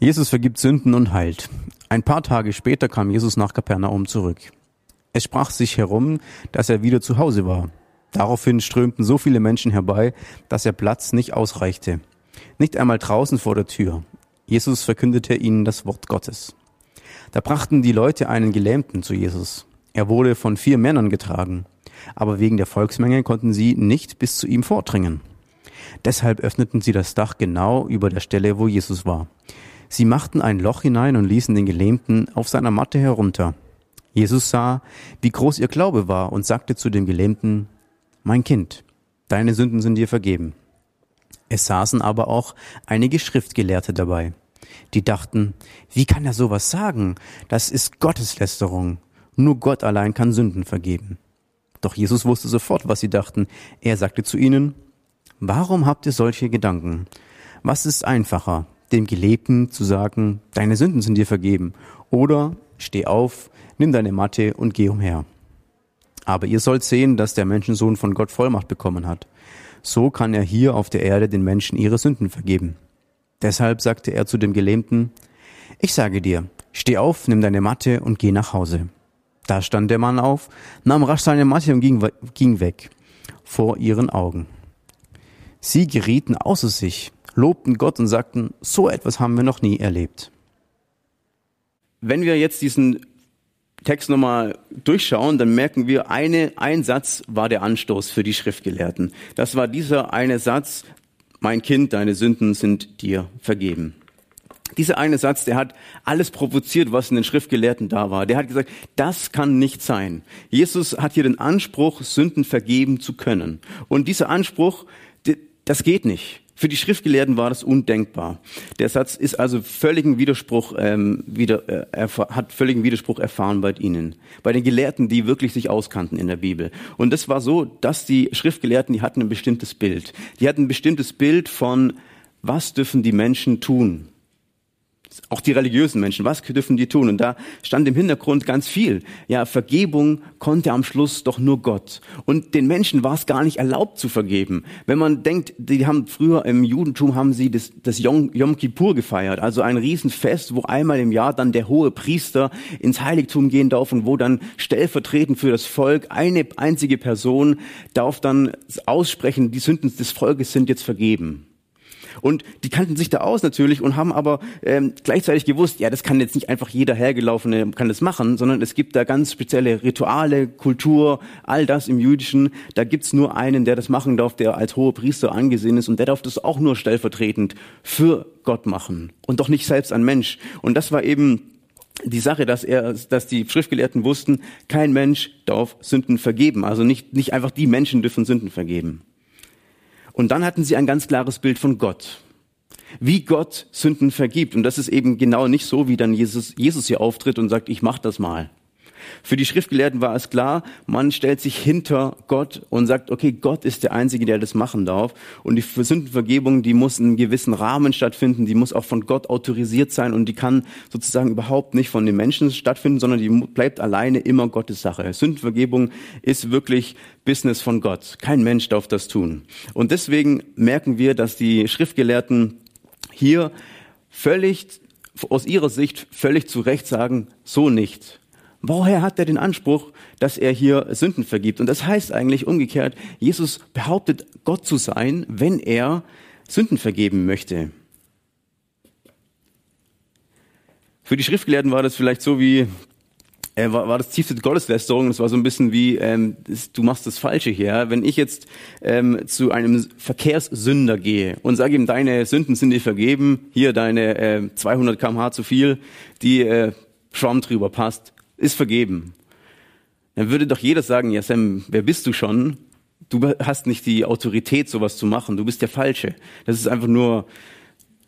Jesus vergibt Sünden und heilt. Ein paar Tage später kam Jesus nach Kapernaum zurück. Es sprach sich herum, dass er wieder zu Hause war. Daraufhin strömten so viele Menschen herbei, dass der Platz nicht ausreichte. Nicht einmal draußen vor der Tür. Jesus verkündete ihnen das Wort Gottes. Da brachten die Leute einen Gelähmten zu Jesus. Er wurde von 4 Männern getragen. Aber wegen der Volksmenge konnten sie nicht bis zu ihm vordringen. Deshalb öffneten sie das Dach genau über der Stelle, wo Jesus war. Sie machten ein Loch hinein und ließen den Gelähmten auf seiner Matte herunter. Jesus sah, wie groß ihr Glaube war und sagte zu dem Gelähmten, »Mein Kind, deine Sünden sind dir vergeben.« Es saßen aber auch einige Schriftgelehrte dabei. Die dachten, »Wie kann er sowas sagen? Das ist Gotteslästerung. Nur Gott allein kann Sünden vergeben.« Doch Jesus wusste sofort, was sie dachten. Er sagte zu ihnen, »Warum habt ihr solche Gedanken? Was ist einfacher?« dem Gelähmten zu sagen, deine Sünden sind dir vergeben, oder steh auf, nimm deine Matte und geh umher. Aber ihr sollt sehen, dass der Menschensohn von Gott Vollmacht bekommen hat. So kann er hier auf der Erde den Menschen ihre Sünden vergeben. Deshalb sagte er zu dem Gelähmten, ich sage dir, steh auf, nimm deine Matte und geh nach Hause. Da stand der Mann auf, nahm rasch seine Matte und ging weg, vor ihren Augen. Sie gerieten außer sich, lobten Gott und sagten, so etwas haben wir noch nie erlebt. Wenn wir jetzt diesen Text nochmal durchschauen, dann merken wir, ein Satz war der Anstoß für die Schriftgelehrten. Das war dieser eine Satz, mein Kind, deine Sünden sind dir vergeben. Dieser eine Satz, der hat alles provoziert, was in den Schriftgelehrten da war. Der hat gesagt, das kann nicht sein. Jesus hat hier den Anspruch, Sünden vergeben zu können. Und dieser Anspruch, das geht nicht. Für die Schriftgelehrten war das undenkbar. Der Satz ist also hat völligen Widerspruch erfahren bei ihnen. Bei den Gelehrten, die wirklich sich auskannten in der Bibel. Und das war so, dass die Schriftgelehrten, die hatten ein bestimmtes Bild. Die hatten ein bestimmtes Bild von, was dürfen die Menschen tun? Auch die religiösen Menschen, was dürfen die tun? Und da stand im Hintergrund ganz viel. Ja, Vergebung konnte am Schluss doch nur Gott. Und den Menschen war es gar nicht erlaubt zu vergeben. Wenn man denkt, die haben früher im Judentum haben sie das Yom Kippur gefeiert, also ein Riesenfest, wo einmal im Jahr dann der hohe Priester ins Heiligtum gehen darf und wo dann stellvertretend für das Volk eine einzige Person darf dann aussprechen, die Sünden des Volkes sind jetzt vergeben. Und die kannten sich da aus natürlich und haben aber gleichzeitig gewusst, ja, das kann jetzt nicht einfach jeder Hergelaufene kann das machen, sondern es gibt da ganz spezielle Rituale, Kultur, all das im Jüdischen. Da gibt's nur einen, der das machen darf, der als hoher Priester angesehen ist und der darf das auch nur stellvertretend für Gott machen und doch nicht selbst ein Mensch. Und das war eben die Sache, dass die Schriftgelehrten wussten, kein Mensch darf Sünden vergeben, also nicht einfach die Menschen dürfen Sünden vergeben. Und dann hatten sie ein ganz klares Bild von Gott, wie Gott Sünden vergibt. Und das ist eben genau nicht so, wie dann Jesus hier auftritt und sagt, ich mach das mal. Für die Schriftgelehrten war es klar, man stellt sich hinter Gott und sagt, okay, Gott ist der Einzige, der das machen darf. Und die Sündenvergebung, die muss in einem gewissen Rahmen stattfinden, die muss auch von Gott autorisiert sein und die kann sozusagen überhaupt nicht von den Menschen stattfinden, sondern die bleibt alleine immer Gottes Sache. Sündenvergebung ist wirklich Business von Gott. Kein Mensch darf das tun. Und deswegen merken wir, dass die Schriftgelehrten hier aus ihrer Sicht völlig zu Recht sagen, so nicht. Woher hat er den Anspruch, dass er hier Sünden vergibt? Und das heißt eigentlich umgekehrt, Jesus behauptet, Gott zu sein, wenn er Sünden vergeben möchte. Für die Schriftgelehrten war das vielleicht so wie, war das tiefste Gotteslästerung, das war so ein bisschen wie, du machst das Falsche hier. Wenn ich jetzt zu einem Verkehrssünder gehe und sage ihm, deine Sünden sind dir vergeben, hier deine 200 km/h zu viel, die Schwamm drüber passt, ist vergeben. Dann würde doch jeder sagen, ja Sam, wer bist du schon? Du hast nicht die Autorität, sowas zu machen. Du bist der Falsche. Das ist einfach nur,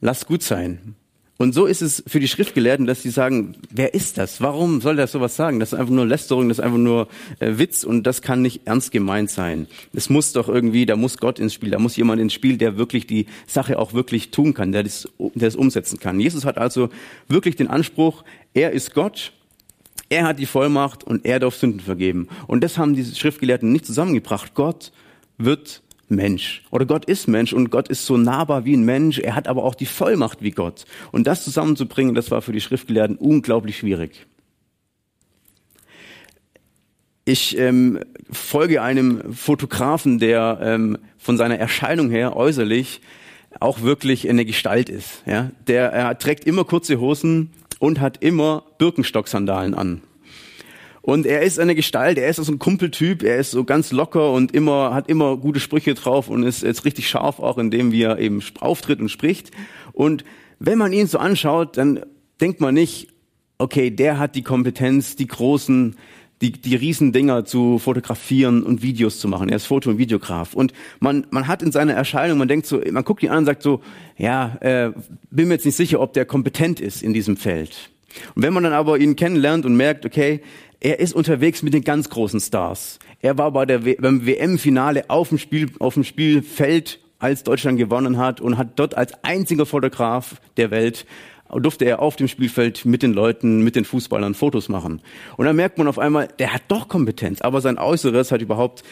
lass gut sein. Und so ist es für die Schriftgelehrten, dass sie sagen, wer ist das? Warum soll das sowas sagen? Das ist einfach nur Lästerung, das ist einfach nur Witz und das kann nicht ernst gemeint sein. Es muss doch irgendwie, da muss Gott ins Spiel, da muss jemand ins Spiel, der wirklich die Sache auch wirklich tun kann, der das umsetzen kann. Jesus hat also wirklich den Anspruch, er ist Gott, er hat die Vollmacht und er darf Sünden vergeben. Und das haben diese Schriftgelehrten nicht zusammengebracht. Gott wird Mensch. Oder Gott ist Mensch und Gott ist so nahbar wie ein Mensch. Er hat aber auch die Vollmacht wie Gott. Und das zusammenzubringen, das war für die Schriftgelehrten unglaublich schwierig. Ich folge einem Fotografen, der von seiner Erscheinung her äußerlich auch wirklich eine Gestalt ist. Ja? Er trägt immer kurze Hosen und hat immer Birkenstock-Sandalen an. Und er ist eine Gestalt, er ist so ein Kumpeltyp, er ist so ganz locker und hat immer gute Sprüche drauf und ist jetzt richtig scharf auch, indem wie er eben auftritt und spricht. Und wenn man ihn so anschaut, dann denkt man nicht, okay, der hat die Kompetenz, die Riesendinger zu fotografieren und Videos zu machen. Er ist Foto- und Videograf. Und man hat in seiner Erscheinung, man guckt ihn an und sagt so, ja, bin mir jetzt nicht sicher, ob der kompetent ist in diesem Feld. Und wenn man dann aber ihn kennenlernt und merkt, okay, er ist unterwegs mit den ganz großen Stars. Er war beim WM-Finale auf dem Spielfeld, als Deutschland gewonnen hat und hat dort als einziger Fotograf der Welt durfte er auf dem Spielfeld mit den Leuten, mit den Fußballern Fotos machen. Und dann merkt man auf einmal, der hat doch Kompetenz, aber sein Äußeres hat überhaupt,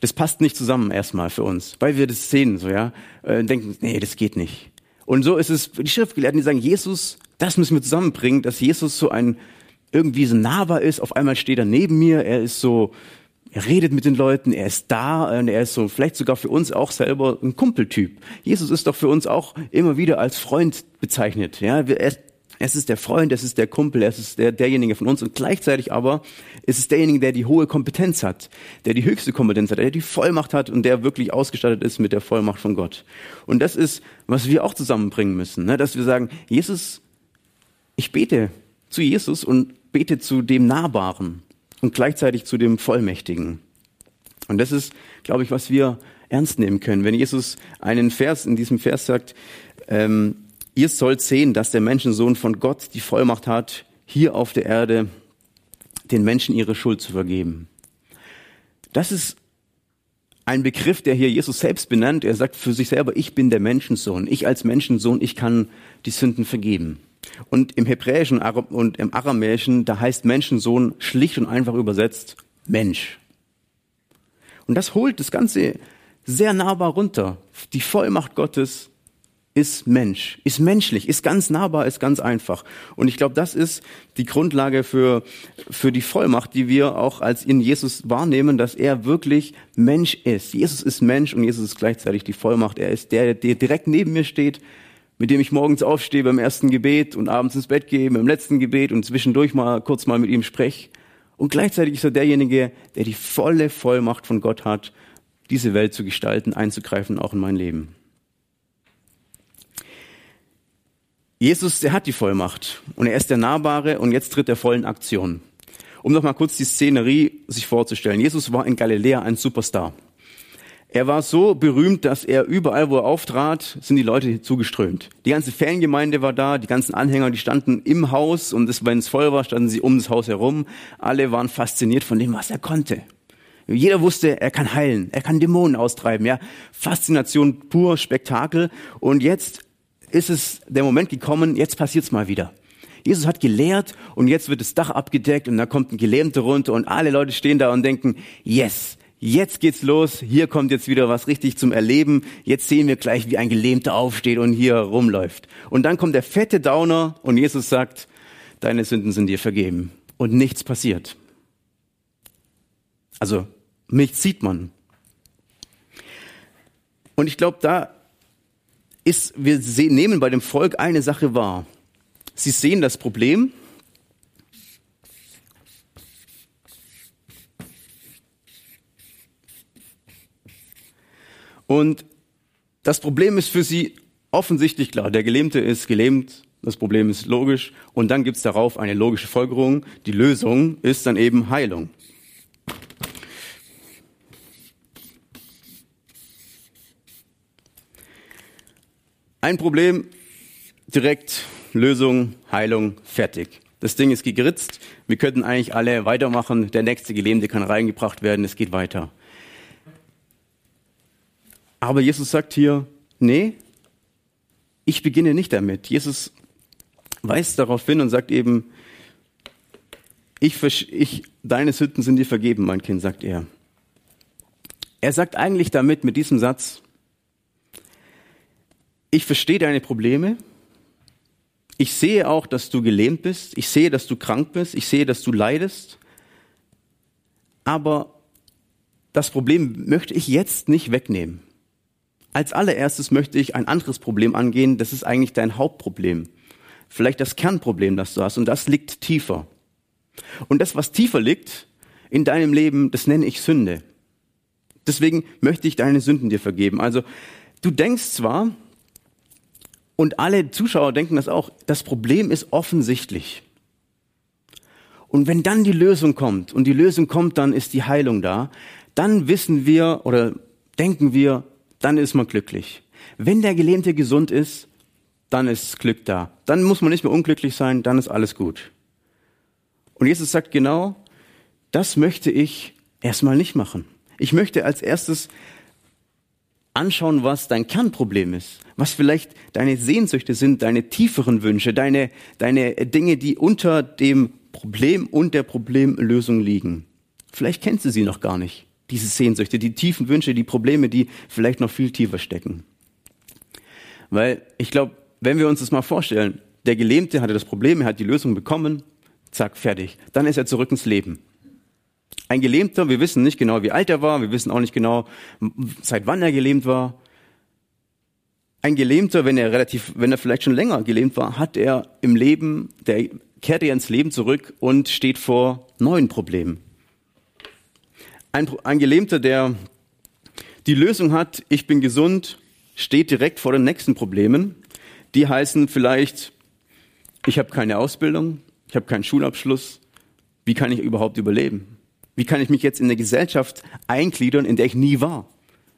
das passt nicht zusammen erstmal für uns, weil wir das sehen so, ja, denken, nee, das geht nicht. Und so ist es für die Schriftgelehrten, die sagen, Jesus, das müssen wir zusammenbringen, dass Jesus irgendwie so nahbar ist, auf einmal steht er neben mir, er redet mit den Leuten, er ist da und er ist so vielleicht sogar für uns auch selber ein Kumpeltyp. Jesus ist doch für uns auch immer wieder als Freund bezeichnet. Ja, es ist der Freund, es ist der Kumpel, es ist derjenige von uns und gleichzeitig aber ist es derjenige, der die hohe Kompetenz hat, der die höchste Kompetenz hat, der die Vollmacht hat und der wirklich ausgestattet ist mit der Vollmacht von Gott. Und das ist, was wir auch zusammenbringen müssen, ne? Dass wir sagen, Jesus, ich bete zu Jesus und bete zu dem Nahbaren und gleichzeitig zu dem Vollmächtigen. Und das ist, glaube ich, was wir ernst nehmen können. Wenn Jesus in diesem Vers sagt, ihr sollt sehen, dass der Menschensohn von Gott die Vollmacht hat, hier auf der Erde den Menschen ihre Schuld zu vergeben. Das ist ein Begriff, der hier Jesus selbst benennt. Er sagt für sich selber, ich bin der Menschensohn. Ich als Menschensohn, ich kann die Sünden vergeben. Und im Hebräischen und im Aramäischen, da heißt Menschensohn schlicht und einfach übersetzt Mensch. Und das holt das Ganze sehr nahbar runter. Die Vollmacht Gottes ist Mensch, ist menschlich, ist ganz nahbar, ist ganz einfach. Und ich glaube, das ist die Grundlage für die Vollmacht, die wir auch als in Jesus wahrnehmen, dass er wirklich Mensch ist. Jesus ist Mensch und Jesus ist gleichzeitig die Vollmacht. Er ist der direkt neben mir steht, mit dem ich morgens aufstehe beim ersten Gebet und abends ins Bett gehe beim letzten Gebet und zwischendurch kurz mal mit ihm spreche. Und gleichzeitig ist er derjenige, der die volle Vollmacht von Gott hat, diese Welt zu gestalten, einzugreifen, auch in mein Leben. Jesus, der hat die Vollmacht und er ist der Nahbare und jetzt tritt er voll in Aktion. Um noch mal kurz die Szenerie sich vorzustellen. Jesus war in Galiläa ein Superstar. Er war so berühmt, dass er überall, wo er auftrat, sind die Leute zugeströmt. Die ganze Fangemeinde war da, die ganzen Anhänger, die standen im Haus und wenn es voll war, standen sie um das Haus herum. Alle waren fasziniert von dem, was er konnte. Jeder wusste, er kann heilen, er kann Dämonen austreiben. Ja, Faszination pur, Spektakel. Und jetzt ist es der Moment gekommen, jetzt passiert's mal wieder. Jesus hat gelehrt und jetzt wird das Dach abgedeckt und da kommt ein Gelähmter runter und alle Leute stehen da und denken, yes, jetzt geht's los, hier kommt jetzt wieder was richtig zum Erleben, jetzt sehen wir gleich, wie ein Gelähmter aufsteht und hier rumläuft. Und dann kommt der fette Downer und Jesus sagt, deine Sünden sind dir vergeben und nichts passiert. Also, nichts sieht man. Und ich glaube, wir nehmen bei dem Volk eine Sache wahr. Sie sehen das Problem. Und das Problem ist für sie offensichtlich klar. Der Gelähmte ist gelähmt, das Problem ist logisch. Und dann gibt's darauf eine logische Folgerung. Die Lösung ist dann eben Heilung. Ein Problem direkt Lösung, Heilung, fertig. Das Ding ist gegritzt, wir könnten eigentlich alle weitermachen, der nächste Gelähmte kann reingebracht werden, es geht weiter. Aber Jesus sagt hier, nee, ich beginne nicht damit. Jesus weist darauf hin und sagt eben, deine Sünden sind dir vergeben, mein Kind, sagt er. Er sagt eigentlich damit, mit diesem Satz, ich verstehe deine Probleme, ich sehe auch, dass du gelähmt bist, ich sehe, dass du krank bist, ich sehe, dass du leidest, aber das Problem möchte ich jetzt nicht wegnehmen. Als allererstes möchte ich ein anderes Problem angehen, das ist eigentlich dein Hauptproblem, vielleicht das Kernproblem, das du hast, und das liegt tiefer. Und das, was tiefer liegt in deinem Leben, das nenne ich Sünde. Deswegen möchte ich deine Sünden dir vergeben. Also du denkst zwar, und alle Zuschauer denken das auch, das Problem ist offensichtlich. Und wenn dann die Lösung kommt, und die Lösung kommt, dann ist die Heilung da, dann wissen wir oder denken wir, dann ist man glücklich. Wenn der Gelähmte gesund ist, dann ist Glück da. Dann muss man nicht mehr unglücklich sein, dann ist alles gut. Und Jesus sagt genau, das möchte ich erstmal nicht machen. Ich möchte als erstes anschauen, was dein Kernproblem ist, was vielleicht deine Sehnsüchte sind, deine tieferen Wünsche, deine Dinge, die unter dem Problem und der Problemlösung liegen. Vielleicht kennst du sie noch gar nicht, diese Sehnsüchte, die tiefen Wünsche, die Probleme, die vielleicht noch viel tiefer stecken. Weil ich glaube, wenn wir uns das mal vorstellen, der Gelähmte hatte das Problem, er hat die Lösung bekommen, zack, fertig. Dann ist er zurück ins Leben. Ein Gelähmter, wir wissen nicht genau, wie alt er war, wir wissen auch nicht genau, seit wann er gelähmt war. Ein Gelähmter, wenn er vielleicht schon länger gelähmt war, kehrt er ins Leben zurück und steht vor neuen Problemen. Ein Gelähmter, der die Lösung hat, ich bin gesund, steht direkt vor den nächsten Problemen. Die heißen vielleicht, ich habe keine Ausbildung, ich habe keinen Schulabschluss, wie kann ich überhaupt überleben? Wie kann ich mich jetzt in eine Gesellschaft eingliedern, in der ich nie war?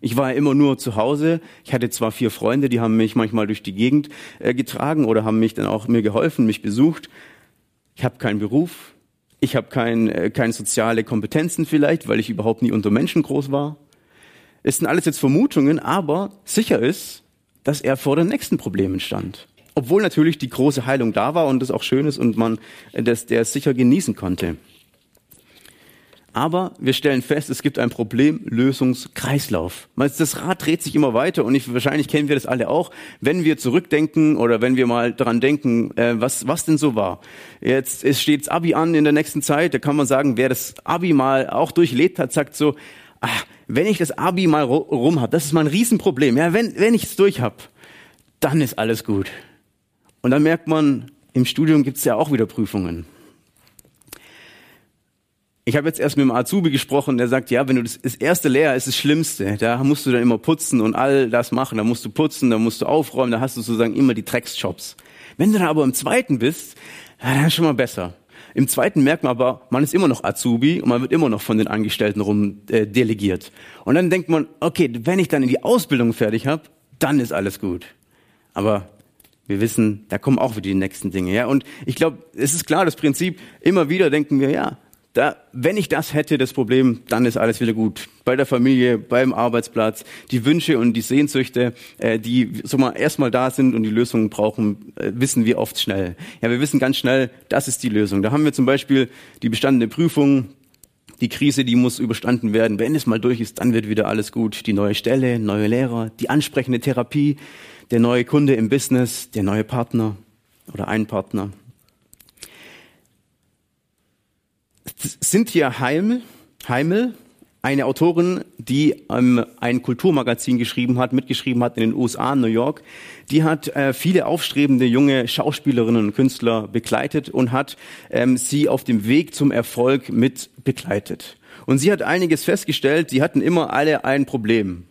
Ich war ja immer nur zu Hause. Ich hatte zwar 4 Freunde, die haben mich manchmal durch die Gegend getragen oder haben mich dann auch mir geholfen, mich besucht. Ich habe keinen Beruf. Ich habe keine soziale Kompetenzen vielleicht, weil ich überhaupt nie unter Menschen groß war. Es sind alles jetzt Vermutungen, aber sicher ist, dass er vor den nächsten Problemen stand. Obwohl natürlich die große Heilung da war und das auch schön ist und man der sicher genießen konnte. Aber wir stellen fest, es gibt einen Problemlösungskreislauf. Das Rad dreht sich immer weiter und wahrscheinlich kennen wir das alle auch, wenn wir zurückdenken oder wenn wir mal daran denken, was denn so war. Jetzt steht das Abi an in der nächsten Zeit, da kann man sagen, wer das Abi mal auch durchlebt hat, sagt so, wenn ich das Abi mal rum habe, das ist mal ein Riesenproblem. Ja, wenn ich es durch habe, dann ist alles gut. Und dann merkt man, im Studium gibt es ja auch wieder Prüfungen. Ich habe jetzt erst mit dem Azubi gesprochen, der sagt, ja, wenn du das erste Lehrjahr ist das Schlimmste, da musst du dann immer putzen und all das machen, da musst du putzen, da musst du aufräumen, da hast du sozusagen immer die Drecksjobs. Wenn du dann aber im zweiten bist, dann ist schon mal besser. Im zweiten merkt man aber, man ist immer noch Azubi und man wird immer noch von den Angestellten rum delegiert. Und dann denkt man, okay, wenn ich dann in die Ausbildung fertig habe, dann ist alles gut. Aber wir wissen, da kommen auch wieder die nächsten Dinge. Ja? Und ich glaube, es ist klar, das Prinzip, immer wieder denken wir, ja, wenn ich das hätte, das Problem, dann ist alles wieder gut. Bei der Familie, beim Arbeitsplatz, die Wünsche und die Sehnsüchte, die erstmal da sind und die Lösungen brauchen, wissen wir oft schnell. Ja, wir wissen ganz schnell, das ist die Lösung. Da haben wir zum Beispiel die bestandene Prüfung, die Krise, die muss überstanden werden. Wenn es mal durch ist, dann wird wieder alles gut. Die neue Stelle, neue Lehrer, die ansprechende Therapie, der neue Kunde im Business, der neue Partner oder ein Partner. Cynthia Heimel, eine Autorin, die ein Kulturmagazin mitgeschrieben hat in den USA, in New York, die hat viele aufstrebende junge Schauspielerinnen und Künstler begleitet und hat sie auf dem Weg zum Erfolg mit begleitet. Und sie hat einiges festgestellt, sie hatten immer alle ein Problem.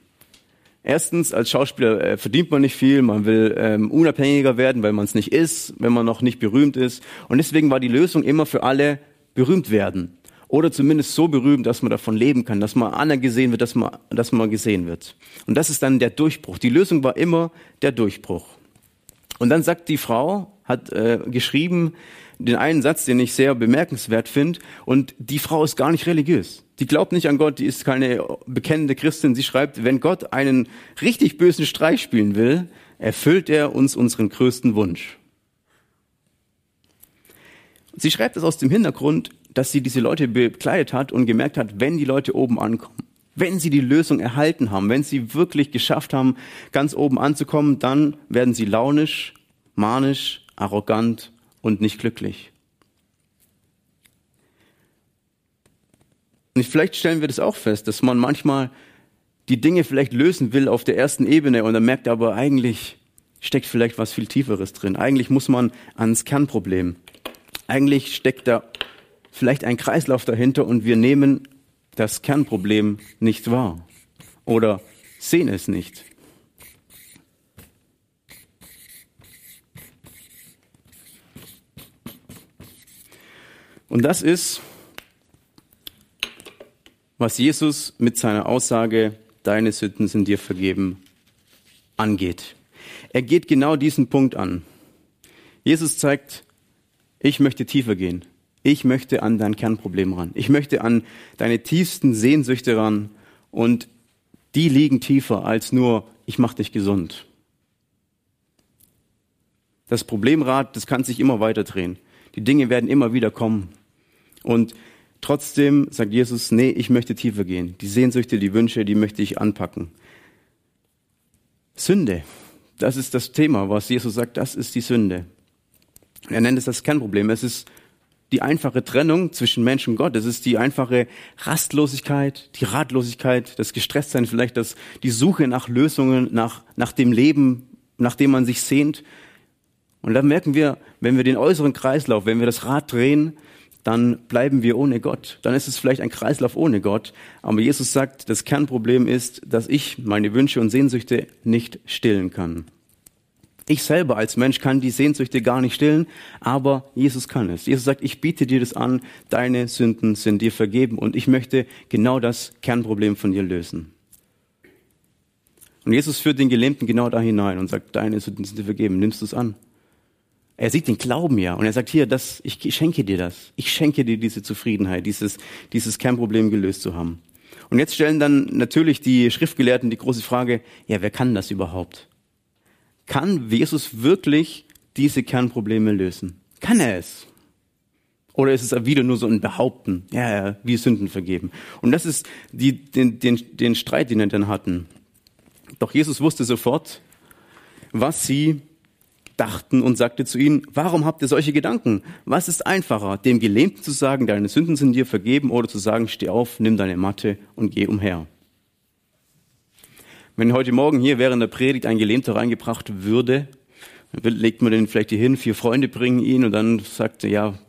Erstens, als Schauspieler verdient man nicht viel, man will unabhängiger werden, weil man es nicht ist, wenn man noch nicht berühmt ist. Und deswegen war die Lösung immer für alle, berühmt werden oder zumindest so berühmt, dass man davon leben kann, dass man anerkannt wird, dass man gesehen wird. Und das ist dann der Durchbruch. Die Lösung war immer der Durchbruch. Und dann sagt die Frau, hat geschrieben, den einen Satz, den ich sehr bemerkenswert finde. Und die Frau ist gar nicht religiös. Die glaubt nicht an Gott, die ist keine bekennende Christin. Sie schreibt, wenn Gott einen richtig bösen Streich spielen will, erfüllt er uns unseren größten Wunsch. Sie schreibt das aus dem Hintergrund, dass sie diese Leute bekleidet hat und gemerkt hat, wenn die Leute oben ankommen, wenn sie die Lösung erhalten haben, wenn sie wirklich geschafft haben, ganz oben anzukommen, dann werden sie launisch, manisch, arrogant und nicht glücklich. Und vielleicht stellen wir das auch fest, dass man manchmal die Dinge vielleicht lösen will auf der ersten Ebene und dann merkt aber, eigentlich steckt vielleicht was viel Tieferes drin. Eigentlich muss man ans Kernproblem. Eigentlich steckt da vielleicht ein Kreislauf dahinter und wir nehmen das Kernproblem nicht wahr oder sehen es nicht. Und das ist, was Jesus mit seiner Aussage, deine Sünden sind dir vergeben, angeht. Er geht genau diesen Punkt an. Jesus zeigt, ich möchte tiefer gehen. Ich möchte an dein Kernproblem ran. Ich möchte an deine tiefsten Sehnsüchte ran. Und die liegen tiefer als nur, ich mache dich gesund. Das Problemrad, das kann sich immer weiter drehen. Die Dinge werden immer wieder kommen. Und trotzdem sagt Jesus, nee, ich möchte tiefer gehen. Die Sehnsüchte, die Wünsche, die möchte ich anpacken. Sünde, das ist das Thema, was Jesus sagt, das ist die Sünde. Er nennt es das Kernproblem. Es ist die einfache Trennung zwischen Mensch und Gott. Es ist die einfache Rastlosigkeit, die Ratlosigkeit, das Gestresstsein vielleicht, das, die Suche nach Lösungen, nach dem Leben, nach dem man sich sehnt. Und dann merken wir, wenn wir den äußeren Kreislauf, wenn wir das Rad drehen, dann bleiben wir ohne Gott. Dann ist es vielleicht ein Kreislauf ohne Gott. Aber Jesus sagt, das Kernproblem ist, dass ich meine Wünsche und Sehnsüchte nicht stillen kann. Ich selber als Mensch kann die Sehnsüchte gar nicht stillen, aber Jesus kann es. Jesus sagt, ich biete dir das an, deine Sünden sind dir vergeben und ich möchte genau das Kernproblem von dir lösen. Und Jesus führt den Gelähmten genau da hinein und sagt, deine Sünden sind dir vergeben, nimmst du es an? Er sieht den Glauben ja und er sagt, hier, das, ich schenke dir das. Ich schenke dir diese Zufriedenheit, dieses Kernproblem gelöst zu haben. Und jetzt stellen dann natürlich die Schriftgelehrten die große Frage, ja, wer kann das überhaupt? Kann Jesus wirklich diese Kernprobleme lösen? Kann er es? Oder ist es wieder nur so ein Behaupten? Ja, wir Sünden vergeben. Und das ist den Streit, den wir dann hatten. Doch Jesus wusste sofort, was sie dachten und sagte zu ihnen, warum habt ihr solche Gedanken? Was ist einfacher, dem Gelähmten zu sagen, deine Sünden sind dir vergeben, oder zu sagen, steh auf, nimm deine Matte und geh umher? Wenn heute Morgen hier während der Predigt ein Gelähmter reingebracht würde, dann legt man den vielleicht hier hin, 4 Freunde bringen ihn und dann sagt er, ja,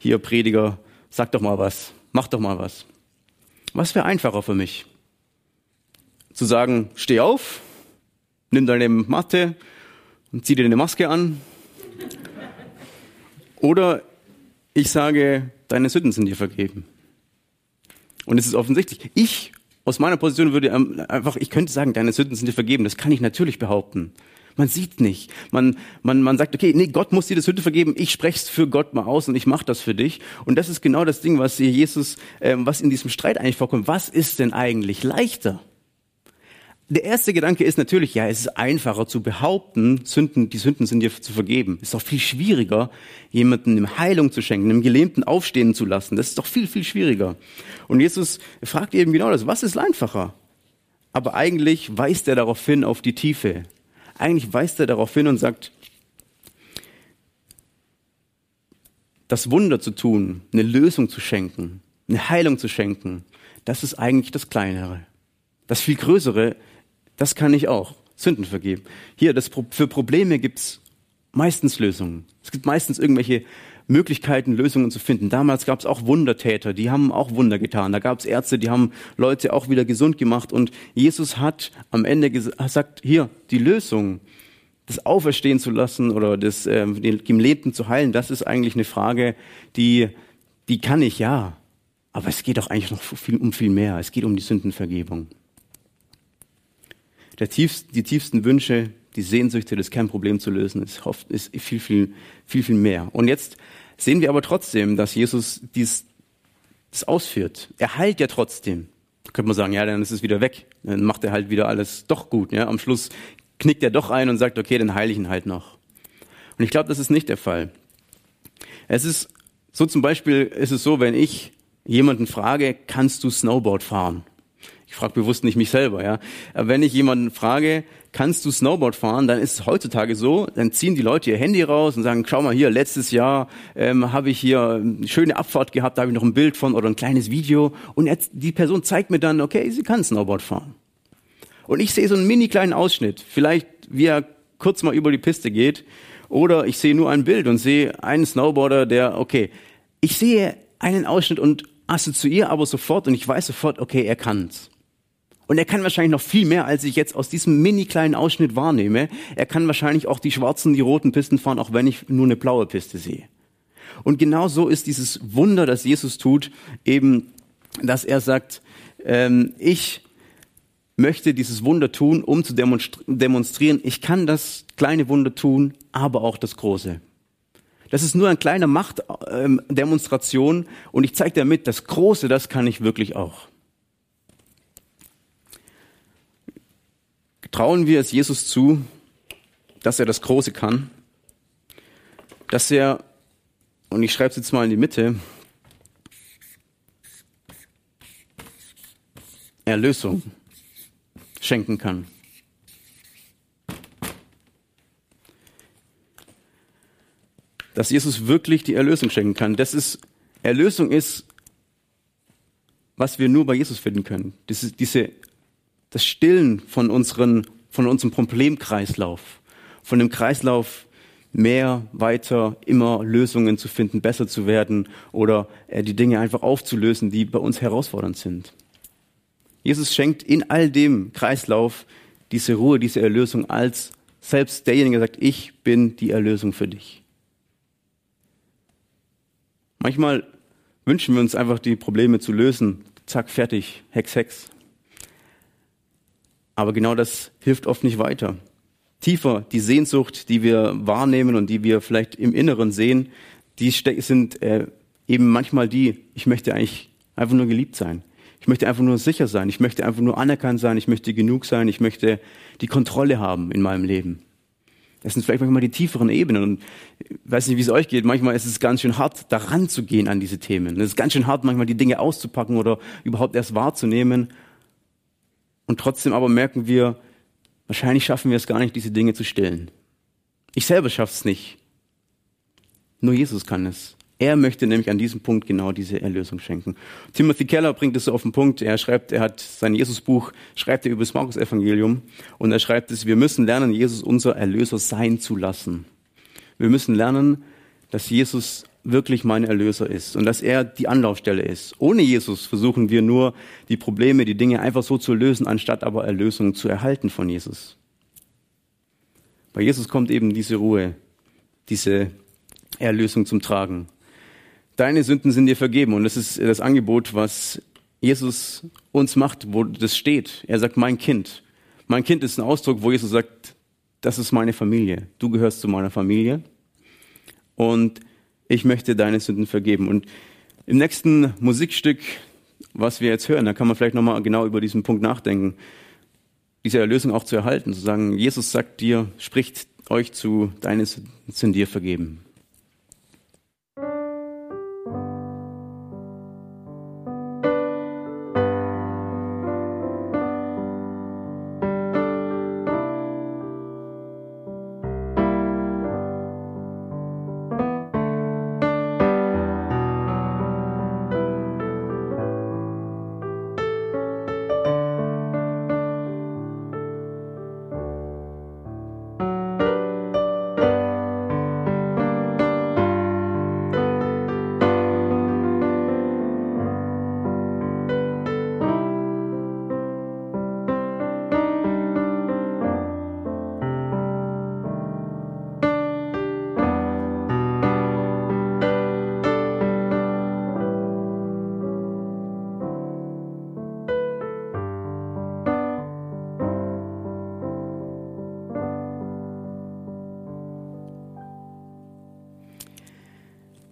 hier Prediger, sag doch mal was, mach doch mal was. Was wäre einfacher für mich? Zu sagen, steh auf, nimm deine Matte, und zieh dir eine Maske an. Oder ich sage, deine Sünden sind dir vergeben. Und es ist offensichtlich. Ich, aus meiner Position, würde einfach, ich könnte sagen, deine Sünden sind dir vergeben. Das kann ich natürlich behaupten. Man sieht nicht. Man sagt, okay, nee, Gott muss dir das Sünde vergeben. Ich spreche es für Gott mal aus und ich mache das für dich. Und das ist genau das Ding, was Jesus, was in diesem Streit eigentlich vorkommt. Was ist denn eigentlich leichter? Der erste Gedanke ist natürlich, ja, es ist einfacher zu behaupten, die Sünden sind dir zu vergeben. Es ist doch viel schwieriger, jemandem Heilung zu schenken, einem Gelähmten aufstehen zu lassen. Das ist doch viel, viel schwieriger. Und Jesus fragt eben genau das, was ist einfacher? Aber eigentlich weist er darauf hin, auf die Tiefe. Eigentlich weist er darauf hin und sagt, das Wunder zu tun, eine Lösung zu schenken, eine Heilung zu schenken, das ist eigentlich das Kleinere. Das viel Größere, das kann ich auch, Sünden vergeben. Hier, für Probleme gibt's meistens Lösungen. Es gibt meistens irgendwelche Möglichkeiten, Lösungen zu finden. Damals gab's auch Wundertäter, die haben auch Wunder getan. Da gab's Ärzte, die haben Leute auch wieder gesund gemacht. Und Jesus hat am Ende gesagt, hier, die Lösung, das Auferstehen zu lassen oder den Gelähmten zu heilen, das ist eigentlich eine Frage, die kann ich ja. Aber es geht doch eigentlich noch um viel mehr. Es geht um die Sündenvergebung. Die tiefsten Wünsche, die Sehnsüchte des Kernproblems zu lösen, ist viel mehr. Und jetzt sehen wir aber trotzdem, dass Jesus das ausführt. Er heilt ja trotzdem. Da könnte man sagen, ja, dann ist es wieder weg. Dann macht er halt wieder alles doch gut. Ja? Am Schluss knickt er doch ein und sagt, okay, dann heile ich ihn halt noch. Und ich glaube, das ist nicht der Fall. Es ist so, zum Beispiel ist es so, wenn ich jemanden frage, kannst du Snowboard fahren? Ich frage bewusst nicht mich selber, ja. Aber wenn ich jemanden frage, kannst du Snowboard fahren, dann ist es heutzutage so, dann ziehen die Leute ihr Handy raus und sagen, schau mal hier, letztes Jahr habe ich hier eine schöne Abfahrt gehabt, da habe ich noch ein Bild von oder ein kleines Video. Und jetzt, die Person zeigt mir dann, okay, sie kann Snowboard fahren. Und ich sehe so einen mini kleinen Ausschnitt, vielleicht wie er kurz mal über die Piste geht. Oder ich sehe nur ein Bild und sehe einen Snowboarder, ich sehe einen Ausschnitt und assoziiere aber sofort und ich weiß sofort, okay, er kann's. Und er kann wahrscheinlich noch viel mehr, als ich jetzt aus diesem mini kleinen Ausschnitt wahrnehme. Er kann wahrscheinlich auch die schwarzen, die roten Pisten fahren, auch wenn ich nur eine blaue Piste sehe. Und genau so ist dieses Wunder, das Jesus tut, eben, dass er sagt, ich möchte dieses Wunder tun, um zu demonstrieren, ich kann das kleine Wunder tun, aber auch das große. Das ist nur eine kleine Machtdemonstration und ich zeige damit, das Große, das kann ich wirklich auch. Trauen wir es Jesus zu, dass er das Große kann, dass er, und ich schreibe es jetzt mal in die Mitte, Erlösung schenken kann. Dass Jesus wirklich die Erlösung schenken kann. Erlösung ist, was wir nur bei Jesus finden können. Das ist das Stillen von unserem Problemkreislauf. Von dem Kreislauf, mehr, weiter, immer Lösungen zu finden, besser zu werden oder die Dinge einfach aufzulösen, die bei uns herausfordernd sind. Jesus schenkt in all dem Kreislauf diese Ruhe, diese Erlösung, als selbst derjenige sagt, ich bin die Erlösung für dich. Manchmal wünschen wir uns einfach, die Probleme zu lösen. Zack, fertig, Hex, Hex. Aber genau das hilft oft nicht weiter. Tiefer, die Sehnsucht, die wir wahrnehmen und die wir vielleicht im Inneren sehen, die sind eben manchmal die, ich möchte eigentlich einfach nur geliebt sein. Ich möchte einfach nur sicher sein. Ich möchte einfach nur anerkannt sein. Ich möchte genug sein. Ich möchte die Kontrolle haben in meinem Leben. Das sind vielleicht manchmal die tieferen Ebenen. Und ich weiß nicht, wie es euch geht. Manchmal ist es ganz schön hart, daran zu gehen an diese Themen. Es ist ganz schön hart, manchmal die Dinge auszupacken oder überhaupt erst wahrzunehmen. Und trotzdem aber merken wir, wahrscheinlich schaffen wir es gar nicht, diese Dinge zu stillen. Ich selber schaffe es nicht. Nur Jesus kann es. Er möchte nämlich an diesem Punkt genau diese Erlösung schenken. Timothy Keller bringt es so auf den Punkt. Er hat sein Jesus-Buch, schreibt er über das Markus-Evangelium. Und er schreibt es, wir müssen lernen, Jesus unser Erlöser sein zu lassen. Wir müssen lernen, dass Jesus wirklich mein Erlöser ist und dass er die Anlaufstelle ist. Ohne Jesus versuchen wir nur, die Probleme, die Dinge einfach so zu lösen, anstatt aber Erlösung zu erhalten von Jesus. Bei Jesus kommt eben diese Ruhe, diese Erlösung zum Tragen. Deine Sünden sind dir vergeben. Und das ist das Angebot, was Jesus uns macht, wo das steht. Er sagt, mein Kind. Mein Kind ist ein Ausdruck, wo Jesus sagt, das ist meine Familie. Du gehörst zu meiner Familie. Und ich möchte deine Sünden vergeben. Und im nächsten Musikstück, was wir jetzt hören, da kann man vielleicht nochmal genau über diesen Punkt nachdenken, diese Erlösung auch zu erhalten. Zu sagen, Jesus sagt dir, spricht euch zu, deine Sünden sind dir vergeben.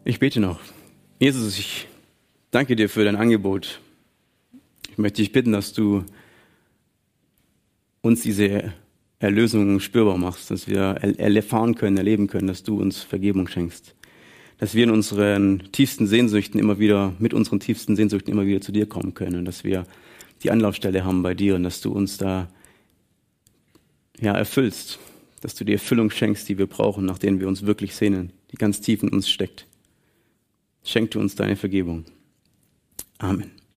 Ich bete noch. Jesus, ich danke dir für dein Angebot. Ich möchte dich bitten, dass du uns diese Erlösung spürbar machst, dass wir erfahren können, erleben können, dass du uns Vergebung schenkst. Dass wir in unseren tiefsten Sehnsüchten immer wieder, mit unseren tiefsten Sehnsüchten immer wieder zu dir kommen können. Dass wir die Anlaufstelle haben bei dir und dass du uns da erfüllst. Dass du die Erfüllung schenkst, die wir brauchen, nach denen wir uns wirklich sehnen, die ganz tief in uns steckt. Schenk du uns deine Vergebung. Amen.